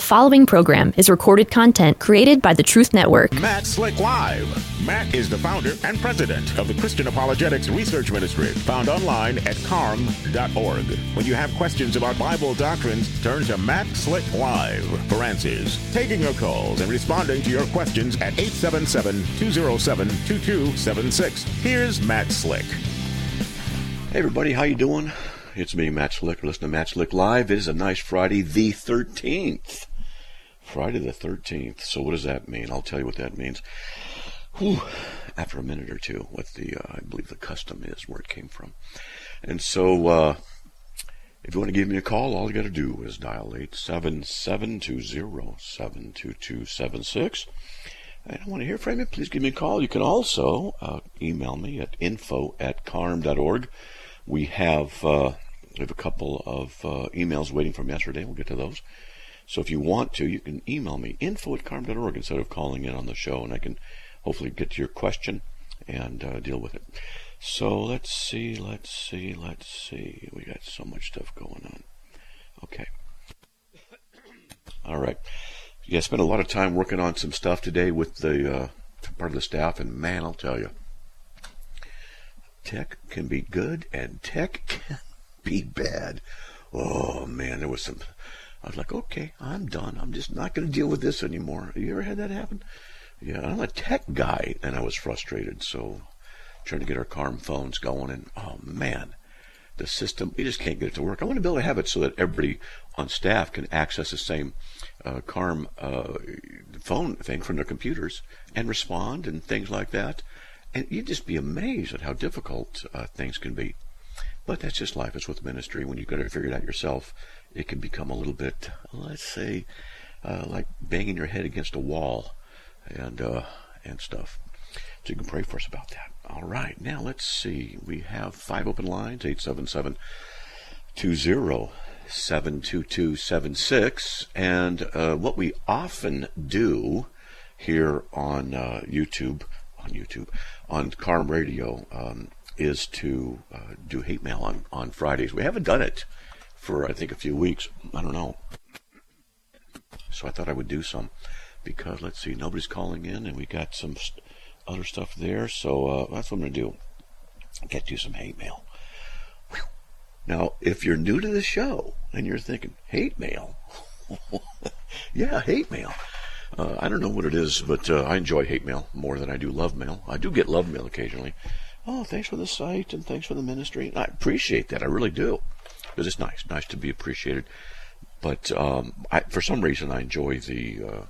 The following program is recorded content created by the Truth Network. Matt Slick Live. Matt is the founder and president of the Christian Apologetics Research Ministry, found online at carm.org. When you have questions about Bible doctrines, turn to Matt Slick Live for answers, taking your calls and responding to your questions at 877-207-2276. Here's Matt Slick. Hey everybody, how you doing? It's me, Matt Slick. Listen to Matt Slick Live. It is a nice Friday the 13th. Friday the 13th. So what does that mean? I'll tell you what that means after a minute or two, what the, I believe the custom is, where it came from. And so if you want to give me a call, all you got to do is dial 877-207-2276. And I want to hear from you. Please give me a call. You can also email me at info@carm.org. We have a couple of emails waiting from yesterday. We'll get to those. So if you want to, you can email me, info@carm.org, instead of calling in on the show, and I can hopefully get to your question and deal with it. So let's see. We got so much stuff going on. Okay. All right. Yeah, I spent a lot of time working on some stuff today with the part of the staff, and man, I'll tell you, tech can be good and tech can be bad. Oh man, there was some. I was like, okay, I'm done. I'm just not going to deal with this anymore. You ever had that happen? Yeah, I'm a tech guy, and I was frustrated. So, trying to get our CARM phones going, and oh man, the system, we just can't get it to work. I want to be able to have it so that everybody on staff can access the same CARM phone thing from their computers and respond and things like that. And you'd just be amazed at how difficult things can be. But that's just life. It's with ministry. When you've got to figure it out yourself, it can become a little bit, let's say, like banging your head against a wall and stuff. So you can pray for us about that. All right. Now, let's see. We have five open lines, 877-207-2276. And what we often do here on YouTube, on CARM Radio, is to do hate mail on Fridays. We haven't done it for, I think, a few weeks. I don't know. So I thought I would do some because, let's see, nobody's calling in, and we got some other stuff there. So that's what I'm going to do, get you some hate mail. Whew. Now, if you're new to the show and you're thinking, hate mail? Yeah, hate mail. I don't know what it is, but I enjoy hate mail more than I do love mail. I do get love mail occasionally. Oh, thanks for the site and thanks for the ministry. And I appreciate that. I really do. Because it's nice to be appreciated. But for some reason, I enjoy the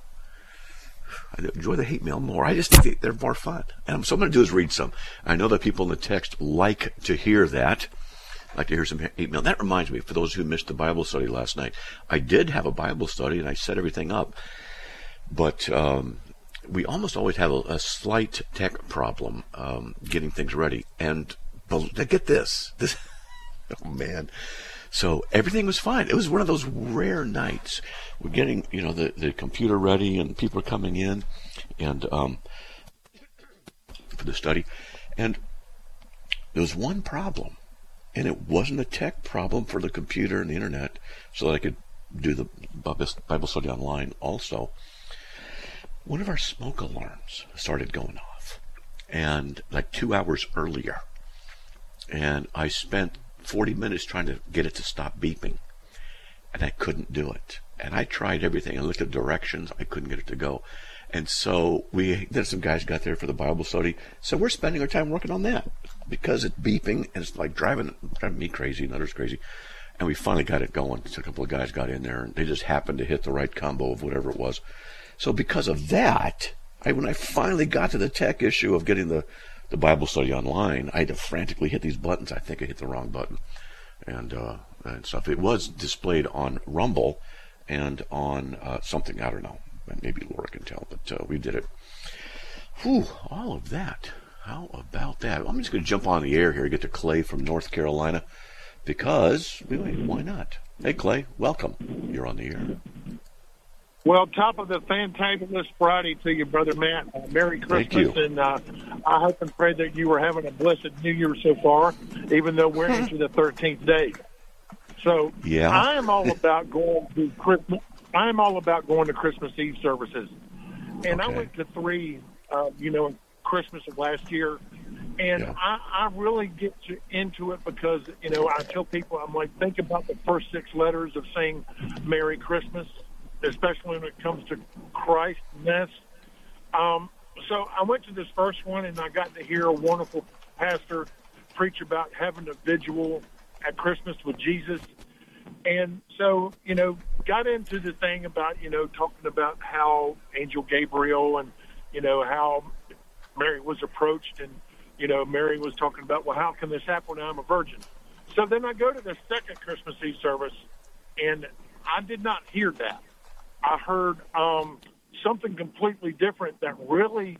hate mail more. I just think they're more fun. And so I'm going to do is read some. I know that people in the text like to hear that. Like to hear some hate mail. That reminds me, for those who missed the Bible study last night, I did have a Bible study and I set everything up. But we almost always have a slight tech problem getting things ready. And get this. Oh, man. So everything was fine. It was one of those rare nights. We're getting, the computer ready and people are coming in and for the study. And there was one problem. And it wasn't a tech problem for the computer and the internet so that I could do the Bible study online also. One of our smoke alarms started going off, and like 2 hours earlier, and I spent 40 minutes trying to get it to stop beeping, and I couldn't do it. And I tried everything. I looked at directions. I couldn't get it to go. And so then some guys got there for the Bible study. So we're spending our time working on that because it's beeping and it's like driving me crazy and others crazy. And we finally got it going. So a couple of guys got in there, and they just happened to hit the right combo of whatever it was. So because of that, when I finally got to the tech issue of getting the Bible study online, I had to frantically hit these buttons. I think I hit the wrong button and stuff. It was displayed on Rumble and on something, I don't know. Maybe Laura can tell, but we did it. Whew, all of that. How about that? I'm just going to jump on the air here and get to Clay from North Carolina because, why not? Hey, Clay, welcome. You're on the air. Well, top of the fantabulous Friday to you, Brother Matt. Merry Christmas, and I hope and pray that you were having a blessed New Year so far, even though we're into the 13th day. So yeah. I am all about going to Christmas. I'm all about going to Christmas Eve services, and I went to three, Christmas of last year, and I really get into it because I tell people, I'm like, think about the first six letters of saying Merry Christmas, especially when it comes to Christmas. So I went to this first one, and I got to hear a wonderful pastor preach about having a vigil at Christmas with Jesus. And so, got into the thing about, talking about how Angel Gabriel and, how Mary was approached, and, Mary was talking about, well, how can this happen when I'm a virgin? So then I go to the second Christmas Eve service, and I did not hear that. I heard something completely different that really,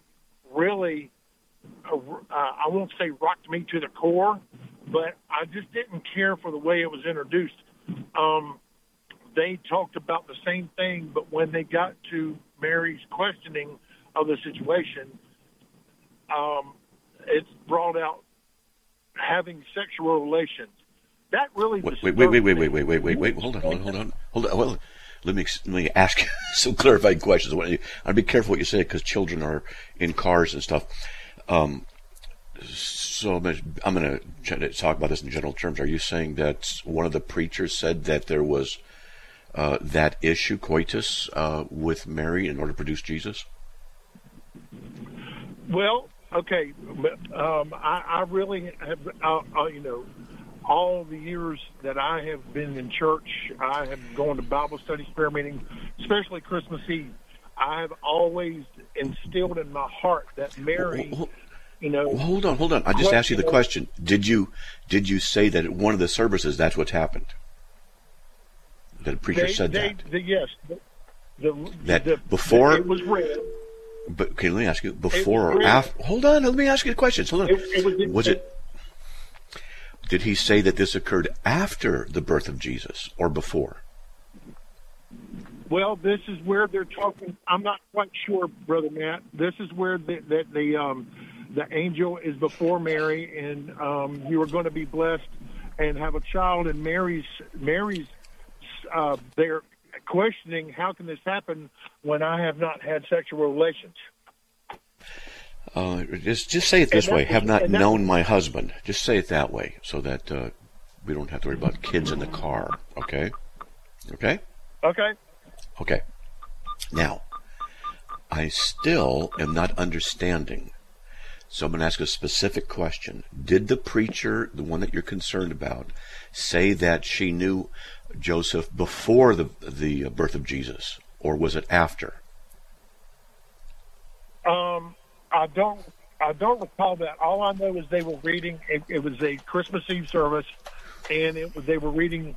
really, I won't say rocked me to the core, but I just didn't care for the way it was introduced. They talked about the same thing, but when they got to Mary's questioning of the situation, it's brought out having sexual relations. That really was... Wait, hold on. Well, let me ask some clarifying questions. I'll be careful what you say because children are in cars and stuff. I'm going to try to talk about this in general terms. Are you saying that one of the preachers said that there was that issue, coitus, with Mary in order to produce Jesus? Well, okay. I really have, all the years that I have been in church, I have gone to Bible studies, prayer meetings, especially Christmas Eve. I have always instilled in my heart that Mary... Hold on. I just asked you the question. Did you say that at one of the services that's what's happened? That a preacher said that? Yes. Before it was read. But can let me ask you before or after? Hold on. Let me ask you the questions. Hold on. Was it? Did he say that this occurred after the birth of Jesus or before? Well, this is where they're talking. I'm not quite sure, Brother Matt. This is where the angel is before Mary, and you are going to be blessed and have a child. And Mary's they're questioning, how can this happen when I have not had sexual relations? Just say it this way: have not known my husband. Just say it that way, so that we don't have to worry about kids in the car. Okay. Now, I still am not understanding. So I'm going to ask a specific question. Did the preacher, the one that you're concerned about, say that she knew Joseph before the birth of Jesus, or was it after? I don't recall that. All I know is they were reading. It was a Christmas Eve service, and they were reading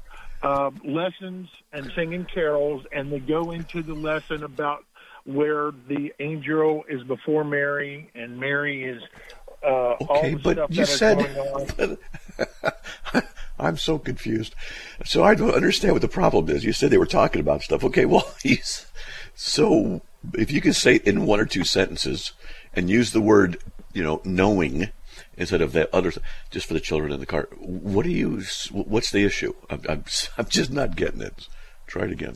lessons and singing carols, and they go into the lesson about where the angel is before Mary, and Mary is all the stuff that is going on. But I'm so confused. So I don't understand what the problem is. You said they were talking about stuff. Okay, well, so if you can say it in one or two sentences and use the word, knowing instead of that other, just for the children in the car. What's the issue? I'm just not getting it. Try it again.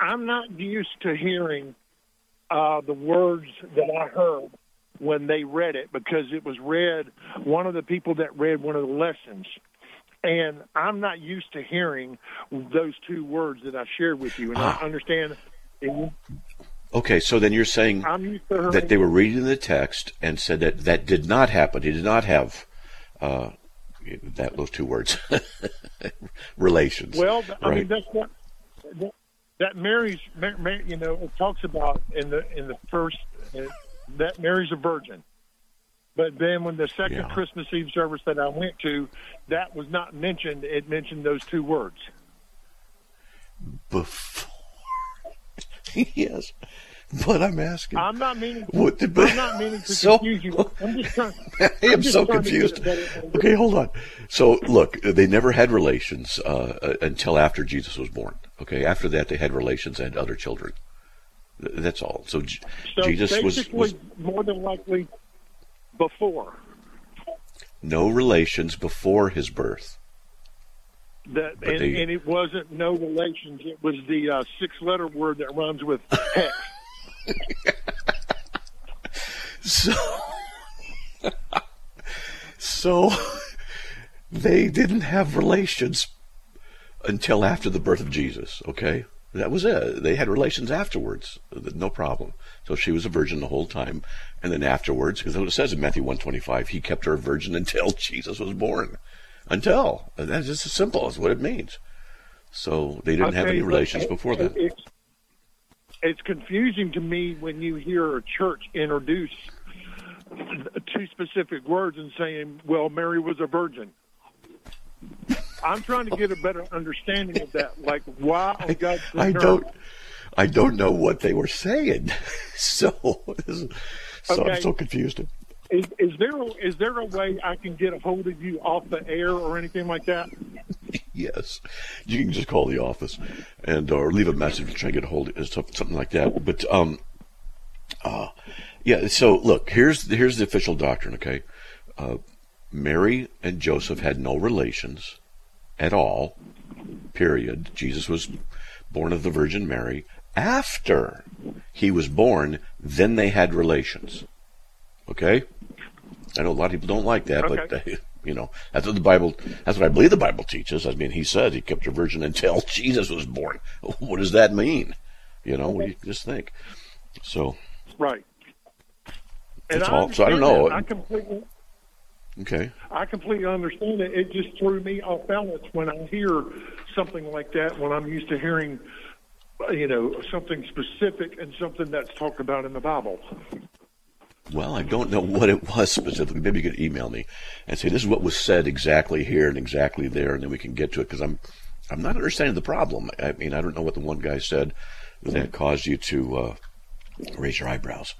I'm not used to hearing the words that I heard when they read it, because it was read, one of the people that read one of the lessons, and I'm not used to hearing those two words that I shared with you, and I understand. Okay, so then you're saying that they were reading the text and said that did not happen. He did not have those two words, relations. Well, I mean, that's what... That Mary's, it talks about in the first that Mary's a virgin, but then when the second Christmas Eve service that I went to, that was not mentioned. It mentioned those two words. Before, yes, but I'm asking. I'm not meaning. I'm not meaning to confuse you. I'm just trying. I am so confused. Okay, hold on. So look, they never had relations until after Jesus was born. Okay, after that they had relations and other children. That's all. So, Jesus was more than likely before. No relations before his birth. And it wasn't no relations. It was the six-letter word that rhymes with hex. So they didn't have relations until after the birth of Jesus, okay? That was it. They had relations afterwards, no problem. So she was a virgin the whole time. And then afterwards, because it says in Matthew 1:25, he kept her a virgin until Jesus was born. Until. That's just as simple as what it means. So they didn't have any relations before that. It's confusing to me when you hear a church introduce two specific words and saying, well, Mary was a virgin. I'm trying to get a better understanding of that. Like, why on God's I don't know what they were saying. So I'm so confused. Is there a way I can get a hold of you off the air or anything like that? Yes. You can just call the office and or leave a message to try and get a hold of something like that. But yeah, so look, here's the official doctrine, okay? Mary and Joseph had no relations at all, period. Jesus was born of the Virgin Mary. After he was born, then they had relations. Okay? I know a lot of people don't like that, but that's what the Bible, that's what I believe the Bible teaches. I mean, he says he kept her virgin until Jesus was born. What does that mean? What do you just think? So. Right. And I don't know. I completely understand it. It just threw me off balance when I hear something like that, when I'm used to hearing, something specific and something that's talked about in the Bible. Well, I don't know what it was specifically. Maybe you could email me and say, this is what was said exactly here and exactly there, and then we can get to it, because I'm not understanding the problem. I mean, I don't know what the one guy said that caused you to raise your eyebrows.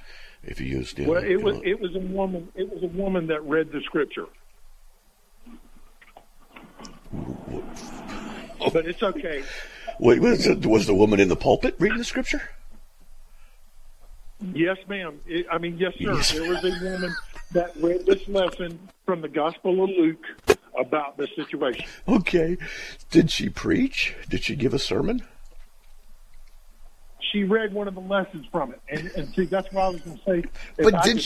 If you used it, it was a woman that read the scripture. Oh. But it's okay. Wait, was the woman in the pulpit reading the scripture? Yes, ma'am. Yes, sir. Yes. There was a woman that read this lesson from the Gospel of Luke about this situation. Okay. Did she preach? Did she give a sermon? She read one of the lessons from it, and see, that's what I was going to say. But did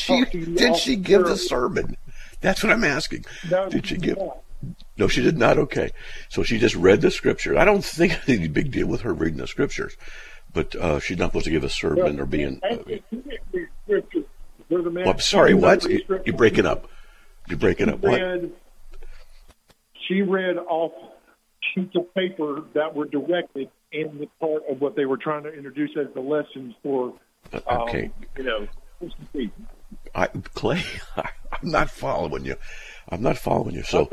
she give the sermon? That's what I'm asking. No, did she give? Not. No, she did not. Okay, so she just read the scripture. I don't think any big deal with her reading the scriptures, but she's not supposed to give a sermon or being. I'm sorry. What? You're breaking up. You're breaking up. What? She read off sheets of paper that were directed in the part of what they were trying to introduce as the lessons for, Clay, I'm not following you. So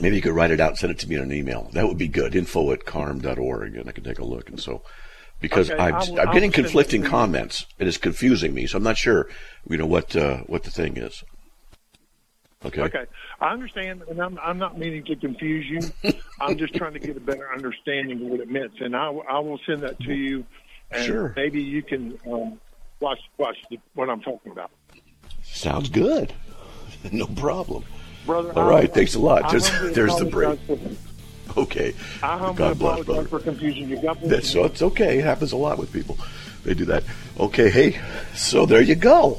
maybe you could write it out and send it to me in an email. That would be good. info@carm.org, and I can take a look. And so, because I'm getting conflicting comments. It is confusing me, so I'm not sure, what the thing is. Okay. I understand, and I'm not meaning to confuse you. I'm just trying to get a better understanding of what it meant, and I will send that to you, and maybe you can watch what I'm talking about. Sounds good. No problem. Brother, all right, thanks a lot. There's the break. Okay. God bless, brother. For confusing you. It's okay. It happens a lot with people. They do that. Okay, hey, so there you go.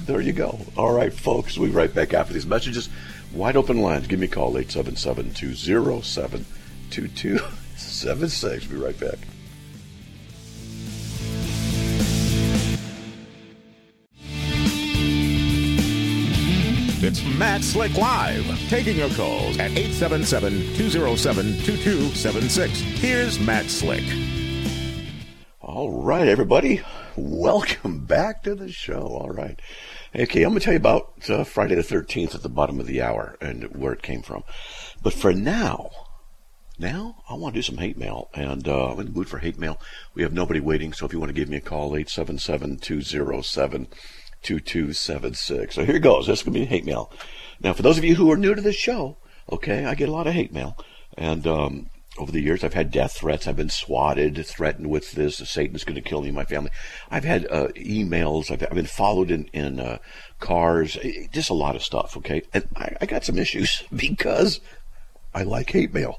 There you go. All right, folks, we'll be right back after these messages. Wide open lines. Give me a call, 877-207-2276. Be right back. It's Matt Slick Live, taking your calls at 877-207-2276. Here's Matt Slick. All right, everybody. Welcome back to the show. All right. Okay, I'm going to tell you about Friday the 13th at the bottom of the hour and where it came from. But for now I want to do some hate mail, and I'm in the mood for hate mail. We have nobody waiting, so if you want to give me a call, 877-207-2276. So here goes. This is going to be hate mail. Now, for those of you who are new to this show, okay, I get a lot of hate mail. And over the years, I've had death threats. I've been swatted, threatened with this. Satan's going to kill me and my family. I've had emails. I've been followed in cars. Just a lot of stuff, okay? And I got some issues because I like hate mail.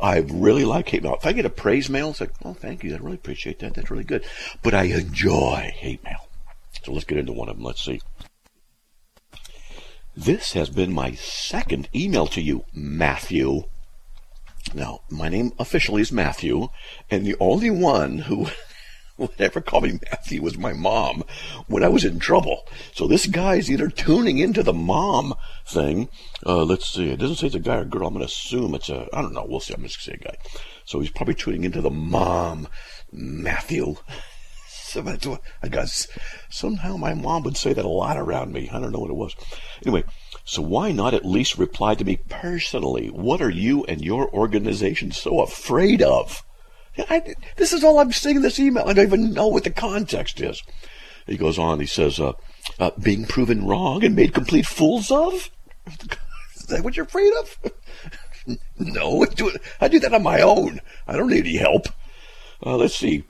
I really like hate mail. If I get a praise mail, it's like, oh, thank you. I really appreciate that. That's really good. But I enjoy hate mail. So let's get into one of them. Let's see. This has been my second email to you, Matthew. Now, my name officially is Matthew, and the only one who would ever call me Matthew was my mom when I was in trouble. So this guy's either tuning into the mom thing. Let's see. It doesn't say it's a guy or a girl. I'm going to assume it's a, I don't know. We'll see. I'm just going to say a guy. So he's probably tuning into the mom, Matthew. So I guess somehow my mom would say that a lot around me. I don't know what it was. Anyway, so why not at least reply to me personally? What are you and your organization so afraid of? This is all I'm seeing in this email. I don't even know what the context is. He goes on. He says, being proven wrong and made complete fools of? Is that what you're afraid of? No. I do that on my own. I don't need any help. Let's see.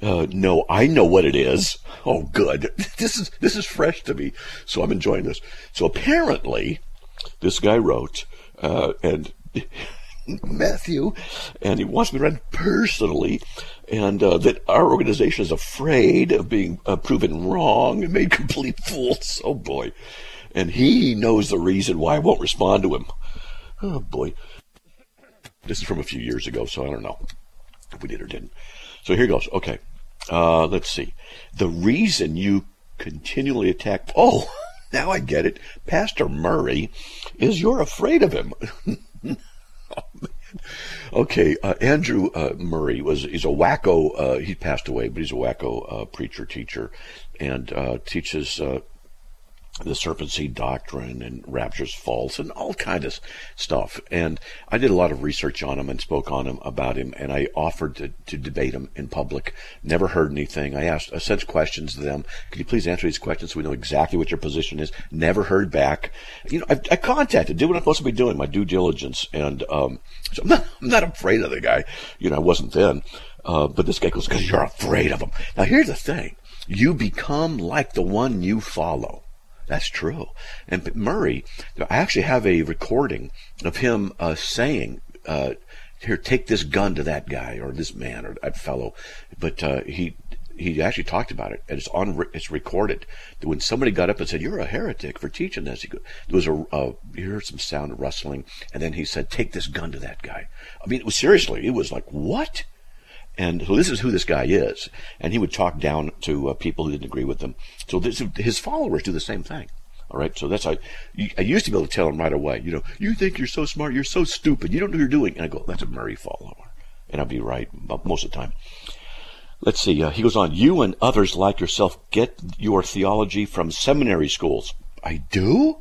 No, I know what it is. Oh, good. This is fresh to me, so I'm enjoying this. So apparently, this guy wrote, and... Matthew, and he wants me to run personally, and that our organization is afraid of being proven wrong and made complete fools. Oh boy. And he knows the reason why I won't respond to him. Oh boy. This is from a few years ago, so I don't know if we did or didn't. So here goes. Okay. Let's see. The reason you continually attack, oh, now I get it, Pastor Murray, is you're afraid of him. Okay, Andrew Murray he's a wacko, he passed away, but he's a wacko preacher, teacher, and teaches the serpent seed doctrine and rapture's false and all kinds of stuff. And I did a lot of research on him and spoke on him about him, and I offered to debate him in public. Never heard anything. I sent questions to them. Could you please answer these questions so we know exactly what your position is? Never heard back. You know, I contacted, did what I'm supposed to be doing, my due diligence, and so I'm not afraid of the guy. You know, I wasn't then. But this guy goes, because you're afraid of him. Now, here's the thing. You become like the one you follow. That's true. And Murray, I actually have a recording of him saying, here, take this gun to that guy or this man or that fellow. But he actually talked about it, and it's recorded. When somebody got up and said, you're a heretic for teaching this, there was you heard some sound rustling, and then he said, take this gun to that guy. I mean, it was like, what? And so this is who this guy is. And he would talk down to people who didn't agree with him. So his followers do the same thing. All right, so that's how I used to be able to tell him right away, you know, you think you're so smart, you're so stupid, you don't know what you're doing. And I go, that's a Murray follower. And I'd be right most of the time. Let's see, he goes on, you and others like yourself get your theology from seminary schools. I do?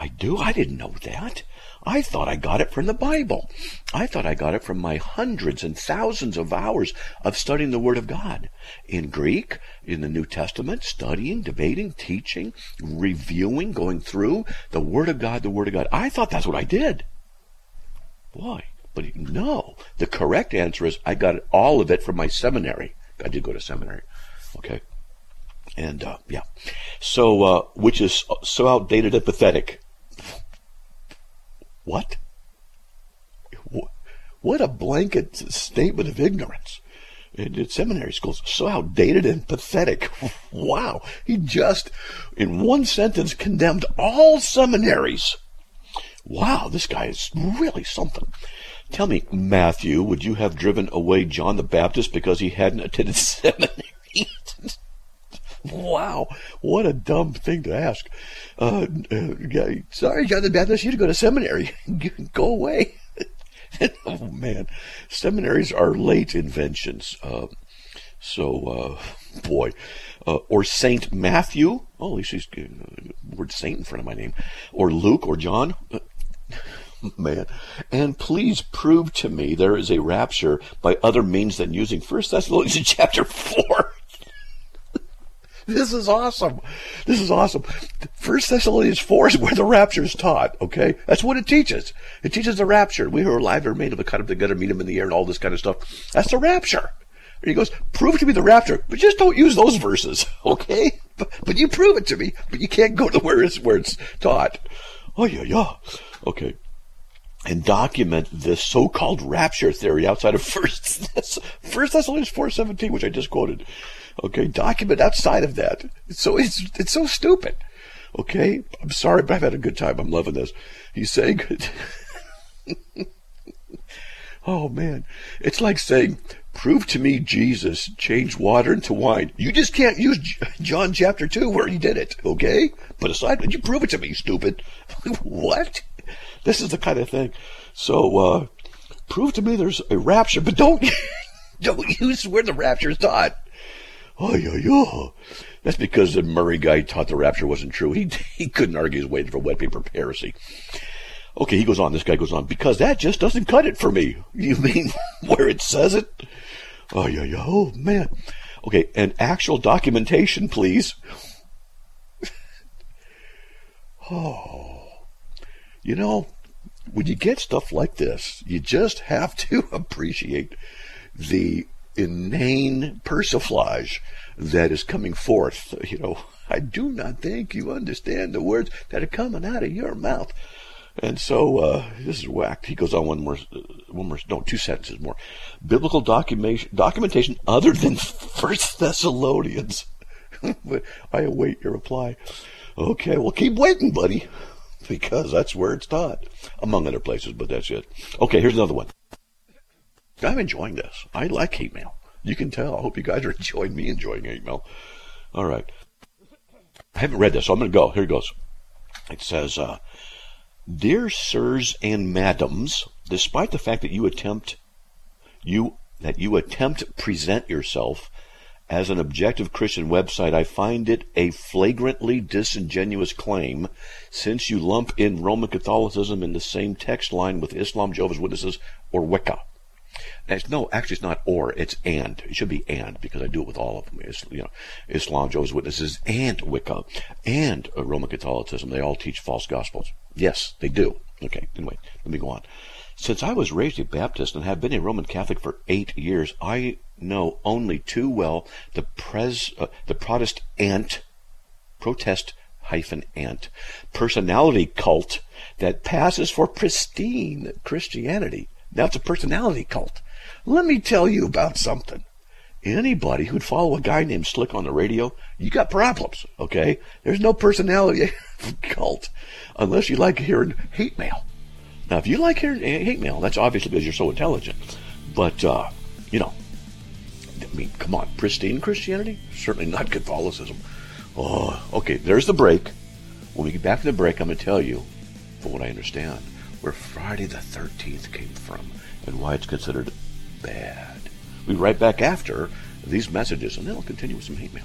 I didn't know that. I thought I got it from the Bible. I thought I got it from my hundreds and thousands of hours of studying the Word of God. In Greek, in the New Testament, studying, debating, teaching, reviewing, going through the Word of God, the Word of God. I thought that's what I did. Boy, but no. The correct answer is I got all of it from my seminary. I did go to seminary. Okay. And, yeah. So, which is so outdated and pathetic. What? What a blanket statement of ignorance. In seminary schools, so outdated and pathetic. Wow. He just, in one sentence, condemned all seminaries. Wow, this guy is really something. Tell me, Matthew, would you have driven away John the Baptist because he hadn't attended seminary? Wow, what a dumb thing to ask. Sorry, John the Baptist, you had to go to seminary. Go away. Oh, man. Seminaries are late inventions. Boy. Or Saint Matthew. Oh, at least he's word saint in front of my name. Or Luke or John. Man. And please prove to me there is a rapture by other means than using 1 Thessalonians chapter 4. This is awesome. 1 Thessalonians 4 is where the rapture is taught, okay? That's what it teaches. It teaches the rapture. We who are alive are made of a cut of the gutter, meet him in the air, and all this kind of stuff. That's the rapture. And he goes, prove it to me the rapture, but just don't use those verses, okay? But you prove it to me, but you can't go to where it's taught. Oh, yeah, yeah. Okay. and document this so-called rapture theory outside of First Thessalonians 4:17, which I just quoted. Okay, document outside of that. It's so stupid. Okay, I'm sorry, but I've had a good time. I'm loving this. He's saying, oh man, it's like saying, prove to me Jesus changed water into wine. You just can't use John chapter 2 where he did it, okay? Put aside, would you prove it to me, stupid? What? This is the kind of thing. So, prove to me there's a rapture, but don't use where the rapture is taught. Oh, yeah, yeah. That's because the Murray guy taught the rapture wasn't true. He couldn't argue his way for wet paper heresy. Okay, he goes on, this guy goes on, because that just doesn't cut it for me. You mean where it says it? Oh, yeah, yeah, oh, man. Okay, and actual documentation, please. Oh. You know, when you get stuff like this, you just have to appreciate the inane persiflage that is coming forth. You know, I do not think you understand the words that are coming out of your mouth. And so this is whacked. He goes on two sentences more. Biblical documentation other than First Thessalonians. I await your reply. Okay, well, keep waiting, buddy, because that's where it's taught, among other places, but that's it. Okay, here's another one. I'm enjoying this. I like hate mail. You can tell. I hope you guys are enjoying me enjoying hate mail. All right. I haven't read this, so I'm going to go. Here it goes. It says... Dear sirs and madams, despite the fact that you attempt present yourself as an objective Christian website, I find it a flagrantly disingenuous claim, since you lump in Roman Catholicism in the same text line with Islam, Jehovah's Witnesses, or Wicca. No, actually, it's not or, it's and. It should be and, because I do it with all of them. Islam, Jehovah's Witnesses, and Wicca, and Roman Catholicism. They all teach false gospels. Yes, they do. Okay, anyway, let me go on. Since I was raised a Baptist and have been a Roman Catholic for 8 years, I know only too well the Protestant personality cult that passes for pristine Christianity. Now it's a personality cult. Let me tell you about something. Anybody who'd follow a guy named Slick on the radio, you got problems, okay? There's no personality cult unless you like hearing hate mail. Now, if you like hearing hate mail, that's obviously because you're so intelligent. But, I mean, come on, pristine Christianity? Certainly not Catholicism. Oh, okay, there's the break. When we get back to the break, I'm going to tell you, from what I understand, where Friday the 13th came from and why it's considered bad. We'll be right back after these messages, and then I'll continue with some hate mail.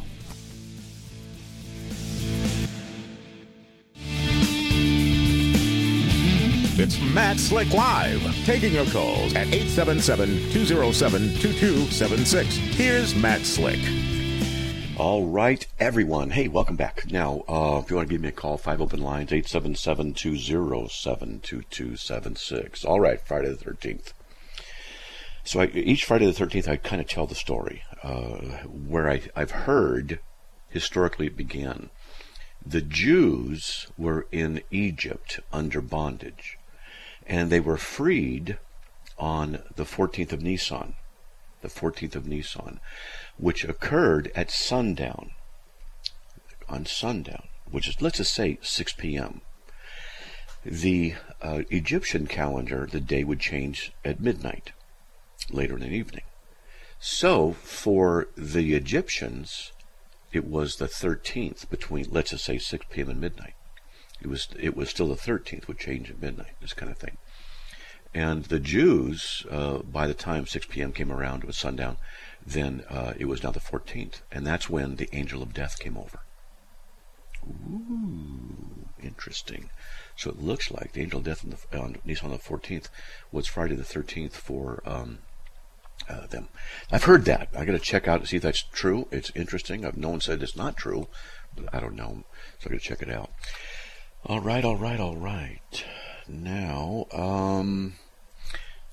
It's Matt Slick Live, taking your calls at 877-207-2276. Here's Matt Slick. All right, everyone. Hey, welcome back. Now, if you want to give me a call, 5 open lines, 877-207-2276. All right, Friday the 13th. So each Friday the 13th, I kind of tell the story where I've heard historically it began. The Jews were in Egypt under bondage, and they were freed on the 14th of Nisan, which occurred at sundown, which is, let's just say, 6 p.m. The Egyptian calendar, the day would change at midnight, later in the evening. So for the Egyptians, it was the 13th between, let's just say, 6 p.m. and midnight. It was still the 13th, would change at midnight, this kind of thing. And the Jews, by the time 6 p.m. came around, it was sundown, then it was now the 14th. And that's when the angel of death came over. Ooh, interesting. So it looks like the angel of death on Nisan the 14th was Friday the 13th for them. I've heard that. I got to check out and see if that's true. It's interesting. No one said it's not true, but I don't know. So I got to check it out. All right. Now, so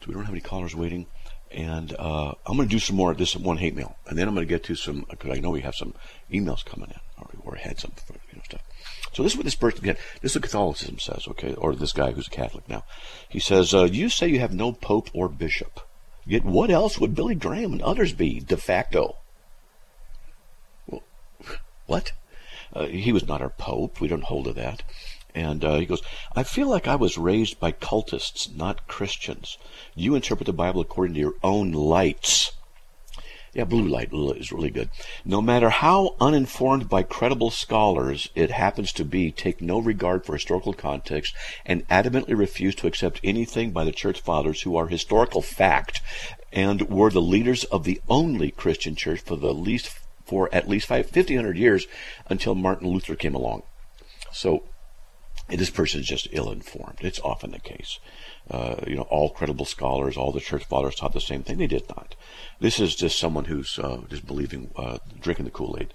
we don't have any callers waiting, and I'm going to do some more of this one hate mail, and then I'm going to get to some, because I know we have some emails coming in, or heads up, stuff. So this is what this person again. This is what Catholicism says, okay, or this guy who's a Catholic now. He says, you say you have no pope or bishop. Yet what else would Billy Graham and others be de facto? Well, what? He was not our pope. We don't hold to that. And he goes, I feel like I was raised by cultists, not Christians. You interpret the Bible according to your own lights. Yeah, blue light is really good. No matter how uninformed by credible scholars it happens to be, take no regard for historical context and adamantly refuse to accept anything by the church fathers who are historical fact and were the leaders of the only Christian church for at least 1,500 years until Martin Luther came along. So this person is just ill-informed. It's often the case. All credible scholars, all the church fathers taught the same thing. They did not. This is just someone who's just believing, drinking the Kool-Aid.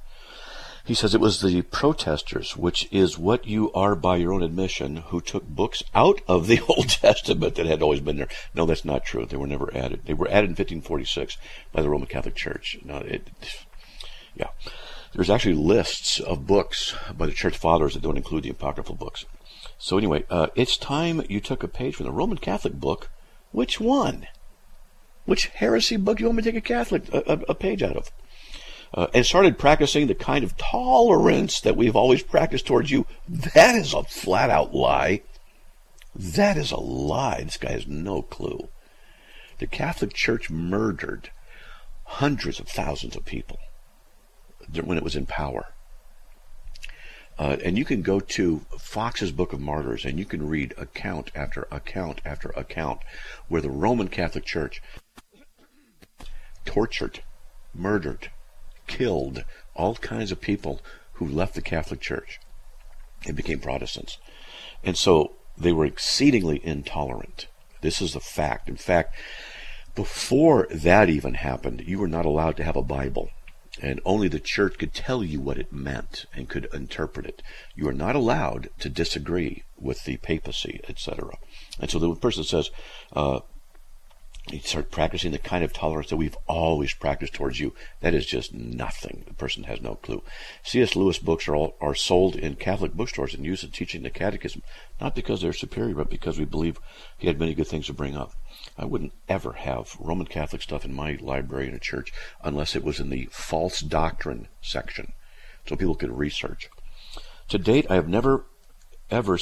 He says, it was the protesters, which is what you are by your own admission, who took books out of the Old Testament that had always been there. No, that's not true. They were never added. They were added in 1546 by the Roman Catholic Church. Yeah. There's actually lists of books by the church fathers that don't include the apocryphal books. So anyway, it's time you took a page from the Roman Catholic book. Which one? Which heresy book do you want me to take a page out of? And started practicing the kind of tolerance that we've always practiced towards you. That is a flat-out lie. That is a lie. This guy has no clue. The Catholic Church murdered hundreds of thousands of people when it was in power. And you can go to Fox's Book of Martyrs and you can read account after account after account where the Roman Catholic Church tortured, murdered, killed all kinds of people who left the Catholic Church and became Protestants. And so they were exceedingly intolerant. This is a fact. In fact, before that even happened, you were not allowed to have a Bible. And only the church could tell you what it meant and could interpret it. You are not allowed to disagree with the papacy, etc. And so the person says, you start practicing the kind of tolerance that we've always practiced towards you. That is just nothing. The person has no clue. C.S. Lewis books are sold in Catholic bookstores and used in teaching the catechism, not because they're superior, but because we believe he had many good things to bring up. I wouldn't ever have Roman Catholic stuff in my library in a church unless it was in the false doctrine section, so people could research. To date, I have never ever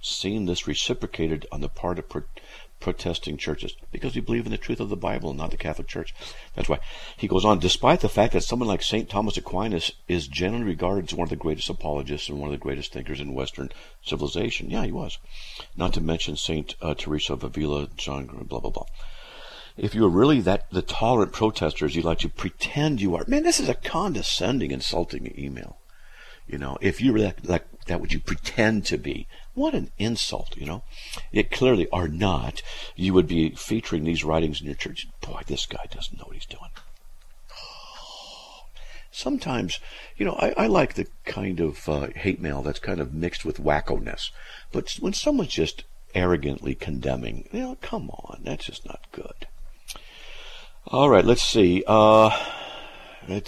seen this reciprocated on the part of protesting churches, because we believe in the truth of the Bible and not the Catholic Church. That's why. He goes on, despite the fact that someone like Saint Thomas Aquinas is generally regarded as one of the greatest apologists and one of the greatest thinkers in Western civilization. Yeah, he was. Not to mention Saint Teresa of Avila, John, blah, blah, blah. If you're really the tolerant protesters you like to pretend you are, man, this is a condescending, insulting email. If you're that would you pretend to be. What an insult, It clearly are not. You would be featuring these writings in your church. Boy, this guy doesn't know what he's doing. Sometimes, I like the kind of hate mail that's kind of mixed with wackoness. But when someone's just arrogantly condemning, come on, that's just not good. All right, let's see. Okay,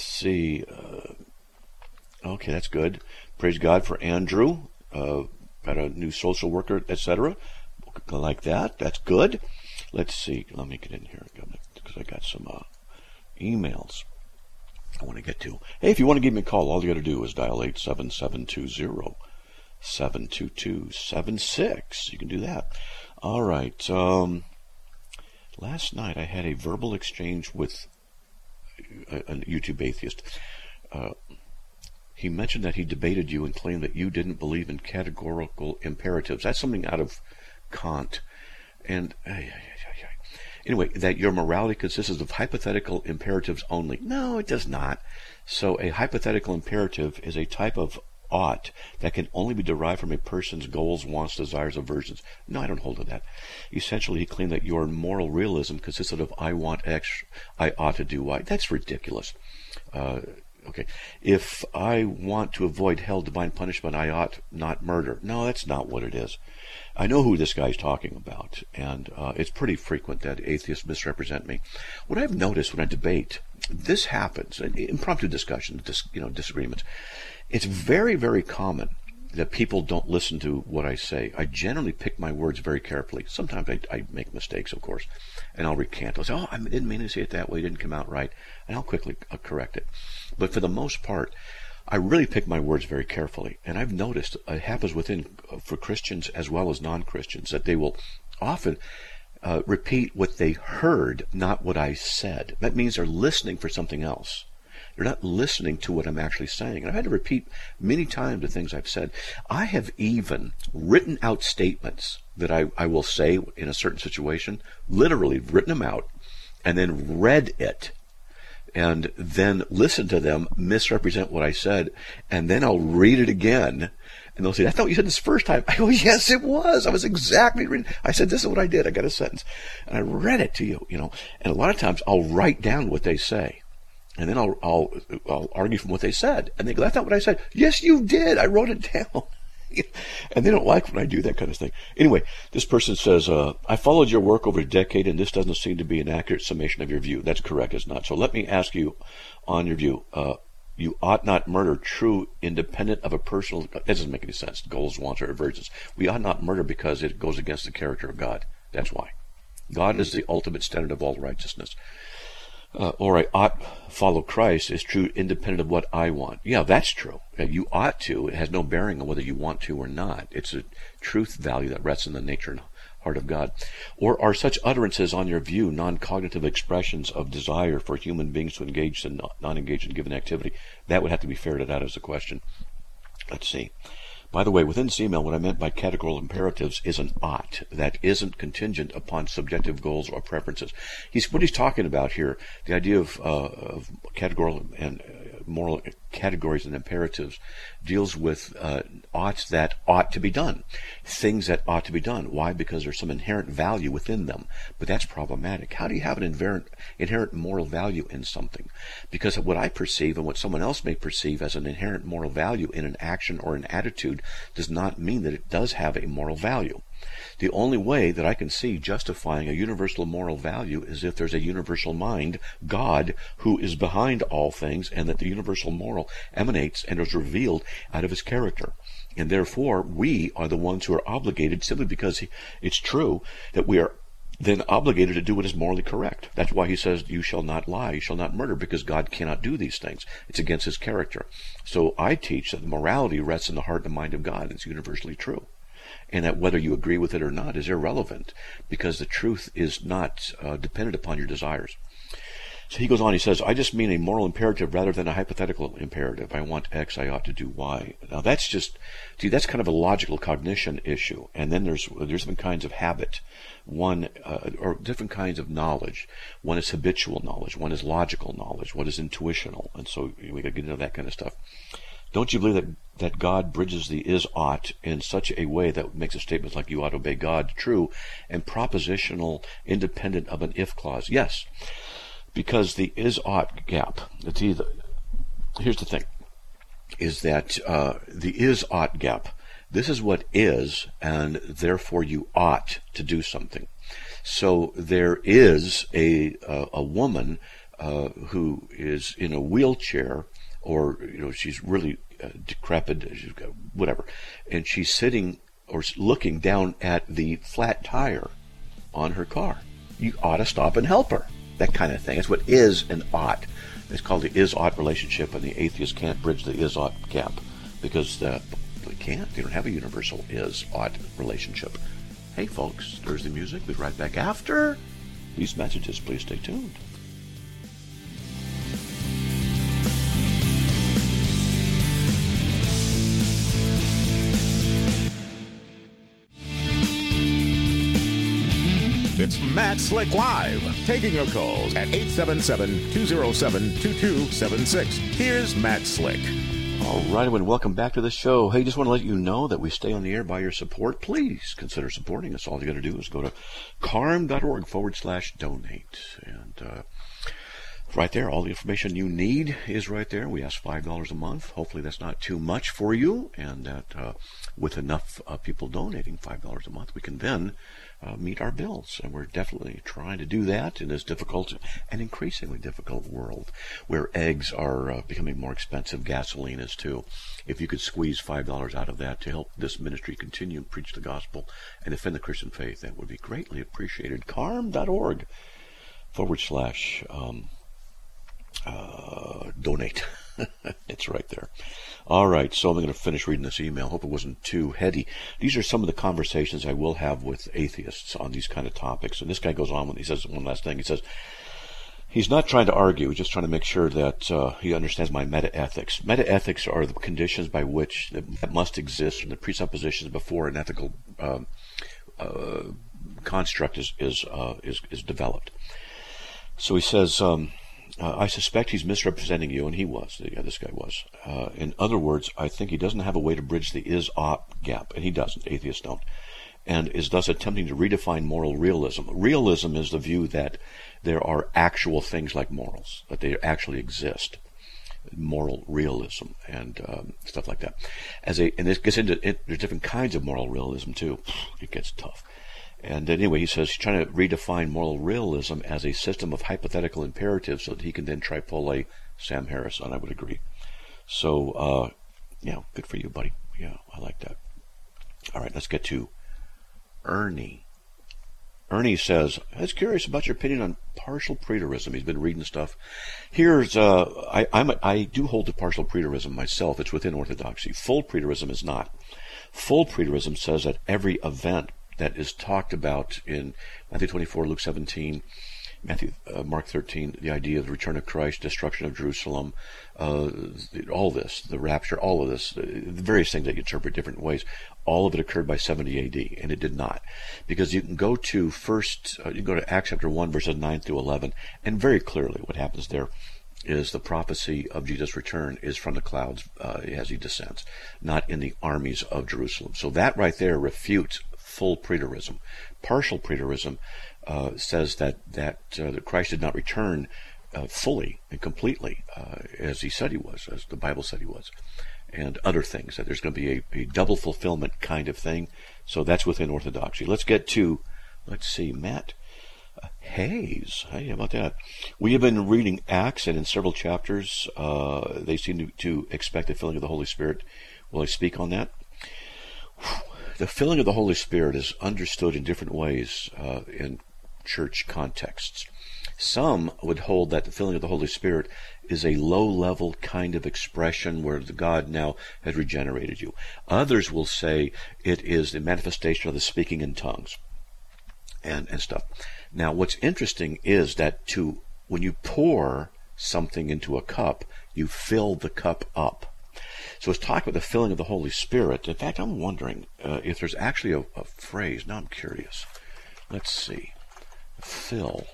that's good. Praise God for Andrew, got a new social worker, etc. Like that. That's good. Let's see. Let me get in here because I got some emails I want to get to. Hey, if you want to give me a call, all you got to do is dial 877-207-2276. You can do that. All right. Last night I had a verbal exchange with a YouTube atheist. He mentioned that he debated you and claimed that you didn't believe in categorical imperatives. That's something out of Kant. And anyway, that your morality consists of hypothetical imperatives only. No, it does not. So a hypothetical imperative is a type of ought that can only be derived from a person's goals, wants, desires, aversions. No, I don't hold to that. Essentially, he claimed that your moral realism consisted of I want X, I ought to do Y. That's ridiculous. Okay, if I want to avoid hell, divine punishment, I ought not murder. No, that's not what it is. I know who this guy's talking about, and it's pretty frequent that atheists misrepresent me. What I've noticed when I debate, this happens, impromptu discussions, disagreements, It's very, very common that people don't listen to what I say. I generally pick my words very carefully. Sometimes I make mistakes, of course, and I'll recant. I'll say, oh, I didn't mean to say it that way. It didn't come out right. And I'll quickly correct it. But for the most part, I really pick my words very carefully. And I've noticed it happens for Christians as well as non-Christians, that they will often repeat what they heard, not what I said. That means they're listening for something else. They're not listening to what I'm actually saying. And I've had to repeat many times the things I've said. I have even written out statements that I will say in a certain situation, literally written them out, and then read it, and then listened to them misrepresent what I said, and then I'll read it again, and they'll say, I thought you said this first time. I go, yes, it was. I was exactly reading. I said, this is what I did. I got a sentence, and I read it to you, you know. And a lot of times I'll write down what they say. And then I'll argue from what they said. And they go, that's not what I said. Yes, you did. I wrote it down. And they don't like when I do that kind of thing. Anyway, this person says, I followed your work over a decade, and this doesn't seem to be an accurate summation of your view. That's correct. It's not. So let me ask you on your view. You ought not murder, true, independent of a personal... That doesn't make any sense. Goals, wants, or aversions. We ought not murder because it goes against the character of God. That's why. God is the ultimate standard of all righteousness. Or I ought follow Christ is true independent of what I want. Yeah, that's true. You ought to. It has no bearing on whether you want to or not. It's a truth value that rests in the nature and heart of God. Or are such utterances on your view non-cognitive expressions of desire for human beings to engage and not engage in given activity? That would have to be ferreted out as a question. Let's see. By the way, within this email, what I meant by categorical imperatives is an ought that isn't contingent upon subjective goals or preferences. What he's talking about here, the idea of categorical and moral categories and imperatives, deals with oughts that ought to be done, things that ought to be done. Why? Because there's some inherent value within them, but that's problematic. How do you have an inherent moral value in something? Because what I perceive and what someone else may perceive as an inherent moral value in an action or an attitude does not mean that it does have a moral value. The only way that I can see justifying a universal moral value is if there's a universal mind, God, who is behind all things, and that the universal moral emanates and is revealed out of his character. And therefore, we are the ones who are obligated, simply because it's true, that we are then obligated to do what is morally correct. That's why he says, you shall not lie, you shall not murder, because God cannot do these things. It's against his character. So I teach that morality rests in the heart and mind of God. It's universally true. And that whether you agree with it or not is irrelevant, because the truth is not dependent upon your desires. So he goes on, he says, I just mean a moral imperative rather than a hypothetical imperative. I want X, I ought to do Y. Now that's that's kind of a logical cognition issue. And then there's different kinds of habit, or different kinds of knowledge. One is habitual knowledge, one is logical knowledge, one is intuitional. And so we gotta get into that kind of stuff. Don't you believe that God bridges the is-ought in such a way that makes a statement like you ought to obey God true and propositional, independent of an if clause? Yes. Because the is-ought gap, here's the thing, is that the is-ought gap, this is what is, and therefore you ought to do something. So there is a woman who is in a wheelchair, or she's really decrepit, she's got whatever, and she's sitting or looking down at the flat tire on her car. You ought to stop and help her. That kind of thing. That's what is and ought. It's called the is-ought relationship, and the atheists can't bridge the is-ought gap because they can't. They don't have a universal is-ought relationship. Hey, folks, there's the music. We'll be right back after these messages. Please stay tuned. It's Matt Slick Live, taking your calls at 877-207-2276. Here's Matt Slick. All right, everyone, welcome back to the show. Hey, just want to let you know that we stay on the air by your support. Please consider supporting us. All you got to do is go to carm.org/donate. And right there, all the information you need is right there. We ask $5 a month. Hopefully that's not too much for you. And that with enough people donating $5 a month, we can then meet our bills, and we're definitely trying to do that in this difficult and increasingly difficult world where eggs are becoming more expensive. Gasoline is too. If you could squeeze $5 out of that to help this ministry continue and preach the gospel and defend the Christian faith, that would be greatly appreciated. carm.org/donate. It's right there. All right, so I'm going to finish reading this email. Hope it wasn't too heady. These are some of the conversations I will have with atheists on these kind of topics. And this guy goes on when he says one last thing. He says, he's not trying to argue, he's just trying to make sure that he understands my metaethics. Metaethics are the conditions by which that must exist, and the presuppositions before an ethical construct is developed. So he says, I suspect he's misrepresenting you, and he was. Yeah, this guy was. In other words, I think he doesn't have a way to bridge the is-op gap, and he doesn't. Atheists don't. And is thus attempting to redefine moral realism. Realism is the view that there are actual things like morals, that they actually exist. Moral realism and stuff like that. And this gets into it, there's different kinds of moral realism too. It gets tough. And anyway, he says he's trying to redefine moral realism as a system of hypothetical imperatives so that he can then tripole Sam Harris, and I would agree. So, yeah, good for you, buddy. Yeah, I like that. All right, let's get to Ernie. Ernie says, I was curious about your opinion on partial preterism. He's been reading stuff. Here's, I do hold to partial preterism myself. It's within orthodoxy. Full preterism is not. Full preterism says that every event that is talked about in Matthew 24, Luke 17, Matthew, Mark 13, the idea of the return of Christ, destruction of Jerusalem, all this, the rapture, all of this, the various things that you interpret different ways, all of it occurred by 70 AD, and it did not. Because you can go to Acts chapter 1, verses 9 through 11, and very clearly what happens there is the prophecy of Jesus' return is from the clouds as he descends, not in the armies of Jerusalem. So that right there refutes full preterism. Partial preterism says that Christ did not return fully and completely as he said he was, as the Bible said he was, and other things, that there's going to be a double fulfillment kind of thing. So that's within orthodoxy. Let's get to, Matt Hayes. Hey, how about that? We have been reading Acts, and in several chapters they seem to expect the filling of the Holy Spirit. Will I speak on that? The filling of the Holy Spirit is understood in different ways in church contexts. Some would hold that the filling of the Holy Spirit is a low-level kind of expression where God now has regenerated you. Others will say it is the manifestation of the speaking in tongues and stuff. Now, what's interesting is that when you pour something into a cup, you fill the cup up. So it's talking about the filling of the Holy Spirit. In fact, I'm wondering if there's actually a phrase. Now I'm curious. Let's see. Fill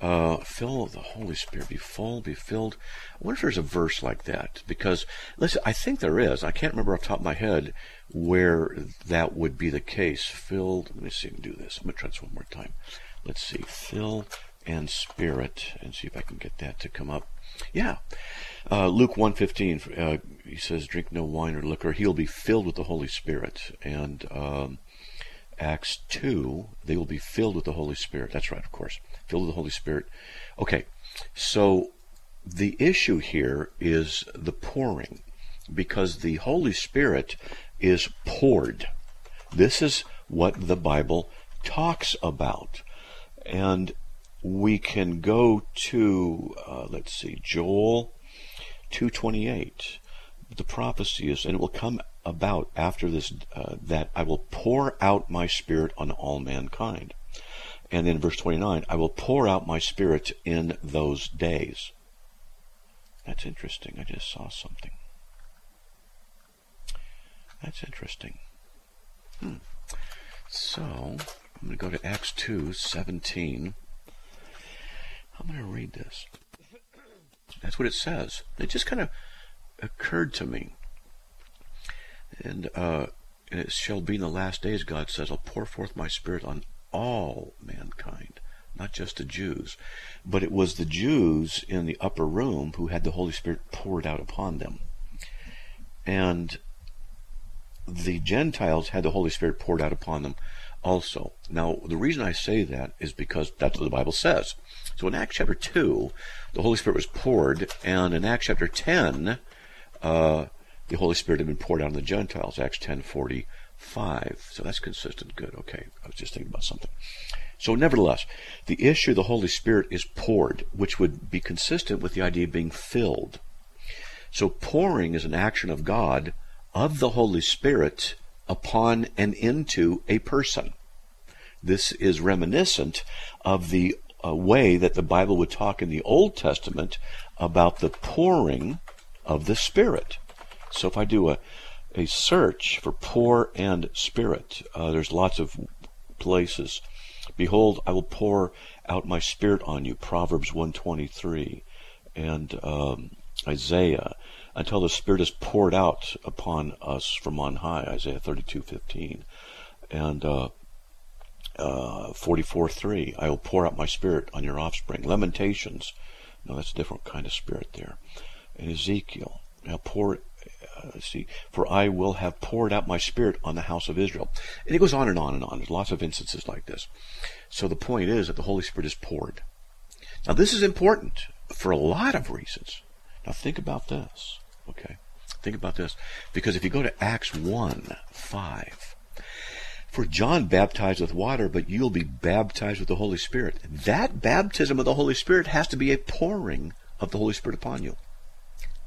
of the Holy Spirit. Be full, be filled. I wonder if there's a verse like that. Because, listen, I think there is. I can't remember off the top of my head where that would be the case. Filled. Let me see if I can do this. I'm going to try this one more time. Let's see. Fill and Spirit. And see if I can get that to come up. Yeah. Luke 1:15, he says, drink no wine or liquor. He'll be filled with the Holy Spirit. And Acts 2, they will be filled with the Holy Spirit. That's right, of course. Filled with the Holy Spirit. Okay, so the issue here is the pouring, because the Holy Spirit is poured. This is what the Bible talks about. And we can go to, Joel 2:28. The prophecy is, and it will come about after this, that I will pour out my Spirit on all mankind. And then verse 29, I will pour out my Spirit in those days. That's interesting. I just saw something. That's interesting. So, I'm going to go to Acts 2:17. I'm going to read this. That's what it says. It just kind of occurred to me. And it shall be in the last days, God says, I'll pour forth my Spirit on all mankind, not just the Jews. But it was the Jews in the upper room who had the Holy Spirit poured out upon them. And the Gentiles had the Holy Spirit poured out upon them also. Now, the reason I say that is because that's what the Bible says. So in Acts chapter 2, the Holy Spirit was poured, and in Acts chapter 10, the Holy Spirit had been poured out on the Gentiles, Acts 10:45. So that's consistent. Good. Okay. I was just thinking about something. So nevertheless, the issue the Holy Spirit is poured, which would be consistent with the idea of being filled. So pouring is an action of God, of the Holy Spirit, upon and into a person. This is reminiscent of the way that the Bible would talk in the Old Testament about the pouring of the Spirit. So if I do a search for pour and Spirit, there's lots of places. Behold, I will pour out my Spirit on you, Proverbs 1:23, and Isaiah, until the Spirit is poured out upon us from on high, Isaiah 32:15, and 44:3, I will pour out my Spirit on your offspring. Lamentations, no, that's a different kind of Spirit there. And Ezekiel, now pour, for I will have poured out my Spirit on the house of Israel. And it goes on and on and on. There's lots of instances like this. So the point is that the Holy Spirit is poured. Now this is important for a lot of reasons. Now think about this, okay? Think about this, because if you go to Acts 1:5, for John baptized with water, but you'll be baptized with the Holy Spirit. That baptism of the Holy Spirit has to be a pouring of the Holy Spirit upon you.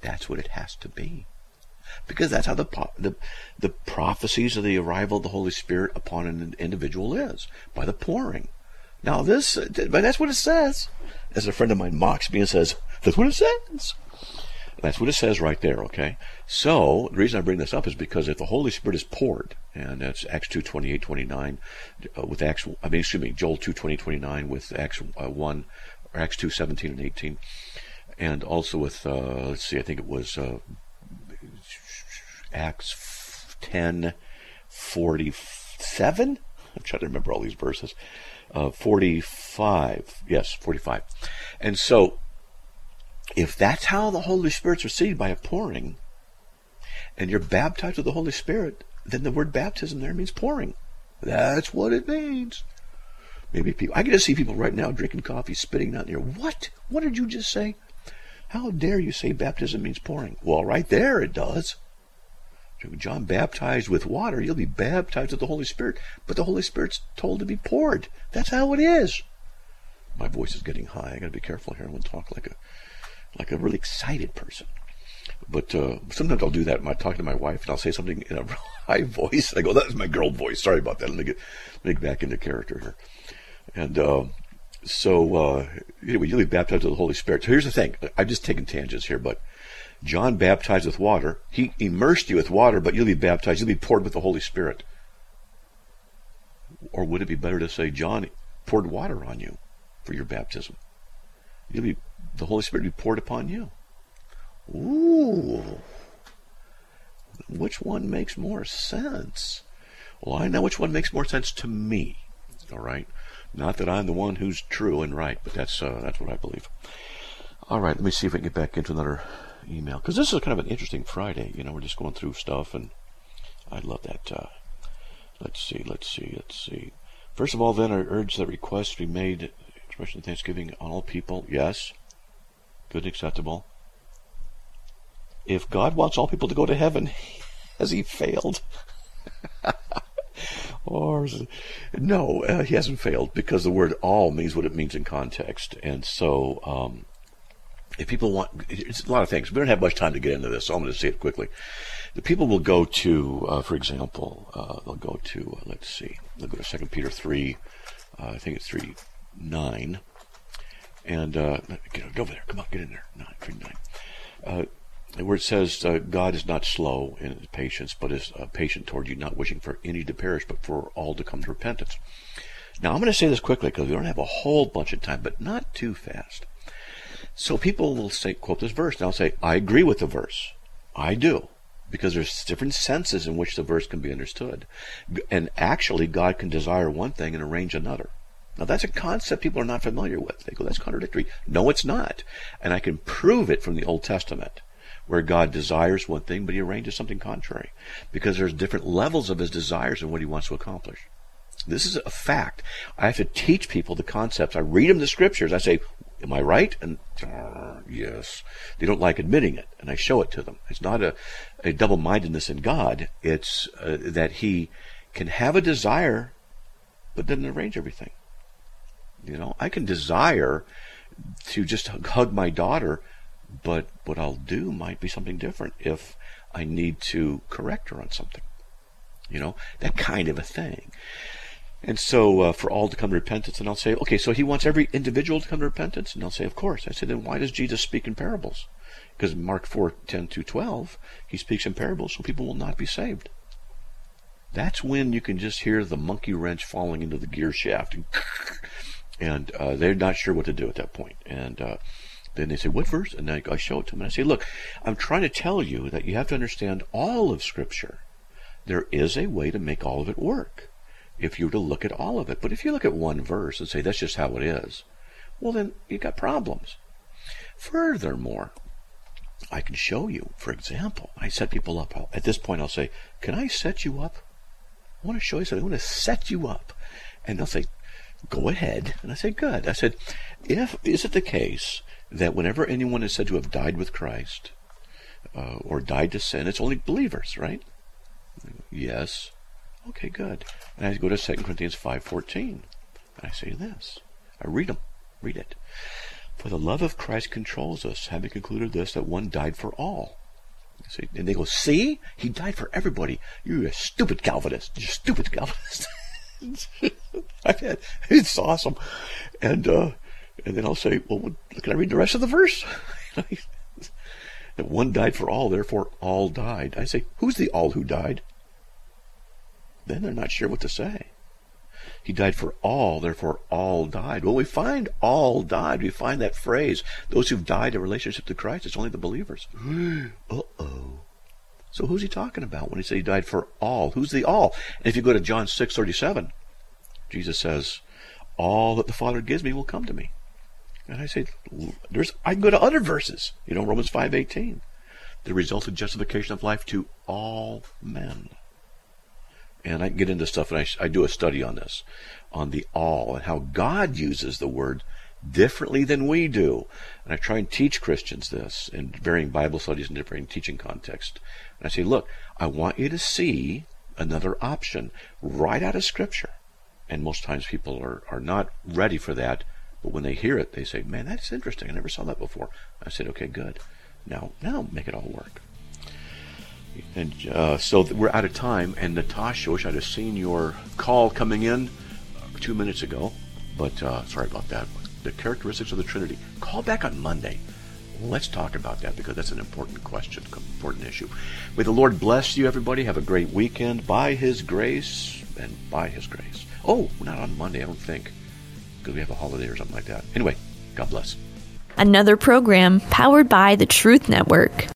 That's what it has to be. Because that's how the prophecies of the arrival of the Holy Spirit upon an individual is, by the pouring. Now this, but that's what it says. As a friend of mine mocks me and says, that's what it says. That's what it says right there, okay? So the reason I bring this up is because if the Holy Spirit is poured, and that's Acts 2:28-29, with Joel 2:20-29, with Acts 1, or Acts 2:17 and 18, and also with I think it was Acts 10:47. I'm trying to remember all these verses. 45. Yes, 45. And so, if that's how the Holy Spirit's received, by a pouring, and you're baptized with the Holy Spirit, then the word baptism there means pouring. That's what it means. Maybe people, I can just see people right now drinking coffee, spitting out in the air. What? What did you just say? How dare you say baptism means pouring? Well, right there it does. John baptized with water, you'll be baptized with the Holy Spirit, but the Holy Spirit's told to be poured. That's how it is. My voice is getting high. I got to be careful here. I want to talk like a really excited person. But sometimes I'll do that when I talk to my wife, and I'll say something in a high voice. And I go, "That's my girl voice. Sorry about that. Let me get back into character here." And anyway, you'll be baptized with the Holy Spirit. So here's the thing. I'm just taking tangents here, but John baptized with water. He immersed you with water, but you'll be baptized. You'll be poured with the Holy Spirit. Or would it be better to say John poured water on you for your baptism? The Holy Spirit will be poured upon you. Ooh. Which one makes more sense? Well, I know which one makes more sense to me. All right? Not that I'm the one who's true and right, but that's what I believe. All right, let me see if I can get back into another email, because this is kind of an interesting Friday. You know, we're just going through stuff, and I love that. Let's see. First of all, then, I urge that requests be made, expression of thanksgiving on all people. Yes, good and acceptable. If God wants all people to go to heaven, has He failed? Or no, He hasn't failed, because the word "all" means what it means in context, and so. If people want, it's a lot of things. We don't have much time to get into this, so I'm going to say it quickly. The people will go to, for example, they'll go to, they'll go to 2 Peter 3, I think it's 3:9, and get over there. Come on, get in there. 3:9, where it says, God is not slow in His patience, but is patient toward you, not wishing for any to perish, but for all to come to repentance. Now, I'm going to say this quickly because we don't have a whole bunch of time, but not too fast. So people will say, quote this verse, and I'll say, I agree with the verse. I do. Because there's different senses in which the verse can be understood. And actually, God can desire one thing and arrange another. Now, that's a concept people are not familiar with. They go, that's contradictory. No, it's not. And I can prove it from the Old Testament, where God desires one thing, but He arranges something contrary. Because there's different levels of His desires and what He wants to accomplish. This is a fact. I have to teach people the concepts. I read them the scriptures. I say, am I right? And yes. They don't like admitting it, and I show it to them. It's not a double-mindedness in God. It's that He can have a desire, but doesn't arrange everything. You know, I can desire to just hug my daughter, but what I'll do might be something different if I need to correct her on something. You know, that kind of a thing. And so for all to come to repentance, and I'll say, okay, so He wants every individual to come to repentance? And I'll say, of course. I say, then why does Jesus speak in parables? Because Mark 4:10-12, He speaks in parables, so people will not be saved. That's when you can just hear the monkey wrench falling into the gear shaft. And they're not sure what to do at that point. And then they say, what verse? And I show it to them. And I say, look, I'm trying to tell you that you have to understand all of Scripture. There is a way to make all of it work if you were to look at all of it. But if you look at one verse and say, that's just how it is, well, then you've got problems. Furthermore, I can show you, for example, I set people up. At this point, I'll say, can I set you up? I want to show you something. I want to set you up. And they'll say, go ahead. And I say, good. I said, is it the case that whenever anyone is said to have died with Christ or died to sin, it's only believers, right? Yes. Okay, good. And I go to 2 Corinthians 5:14, and I say this. I read them. Read it. For the love of Christ controls us, having concluded this, that one died for all. And they go, see? He died for everybody. You're a stupid Calvinist. You're a stupid Calvinist. It's awesome. And then I'll say, well, can I read the rest of the verse? That one died for all, therefore all died. I say, who's the all who died? Then they're not sure what to say. He died for all, therefore all died. Well, we find all died. We find that phrase, those who've died in relationship to Christ, it's only the believers. Uh-oh. So who's He talking about when He said He died for all? Who's the all? And if you go to John 6:37, Jesus says, all that the Father gives me will come to me. And I say, I can go to other verses. You know, Romans 5:18. The result of justification of life to all men. And I can get into stuff, and I do a study on this, on the all, and how God uses the word differently than we do. And I try and teach Christians this in varying Bible studies and different teaching contexts. And I say, look, I want you to see another option right out of Scripture. And most times people are not ready for that. But when they hear it, they say, man, that's interesting. I never saw that before. I said, okay, good. Now make it all work. And so we're out of time. And Natasha, wish I'd have seen your call coming in 2 minutes ago. But sorry about that. The characteristics of the Trinity. Call back on Monday. Let's talk about that, because that's an important question, important issue. May the Lord bless you, everybody. Have a great weekend by His grace and by His grace. Oh, we're not on Monday, I don't think, because we have a holiday or something like that. Anyway, God bless. Another program powered by the Truth Network.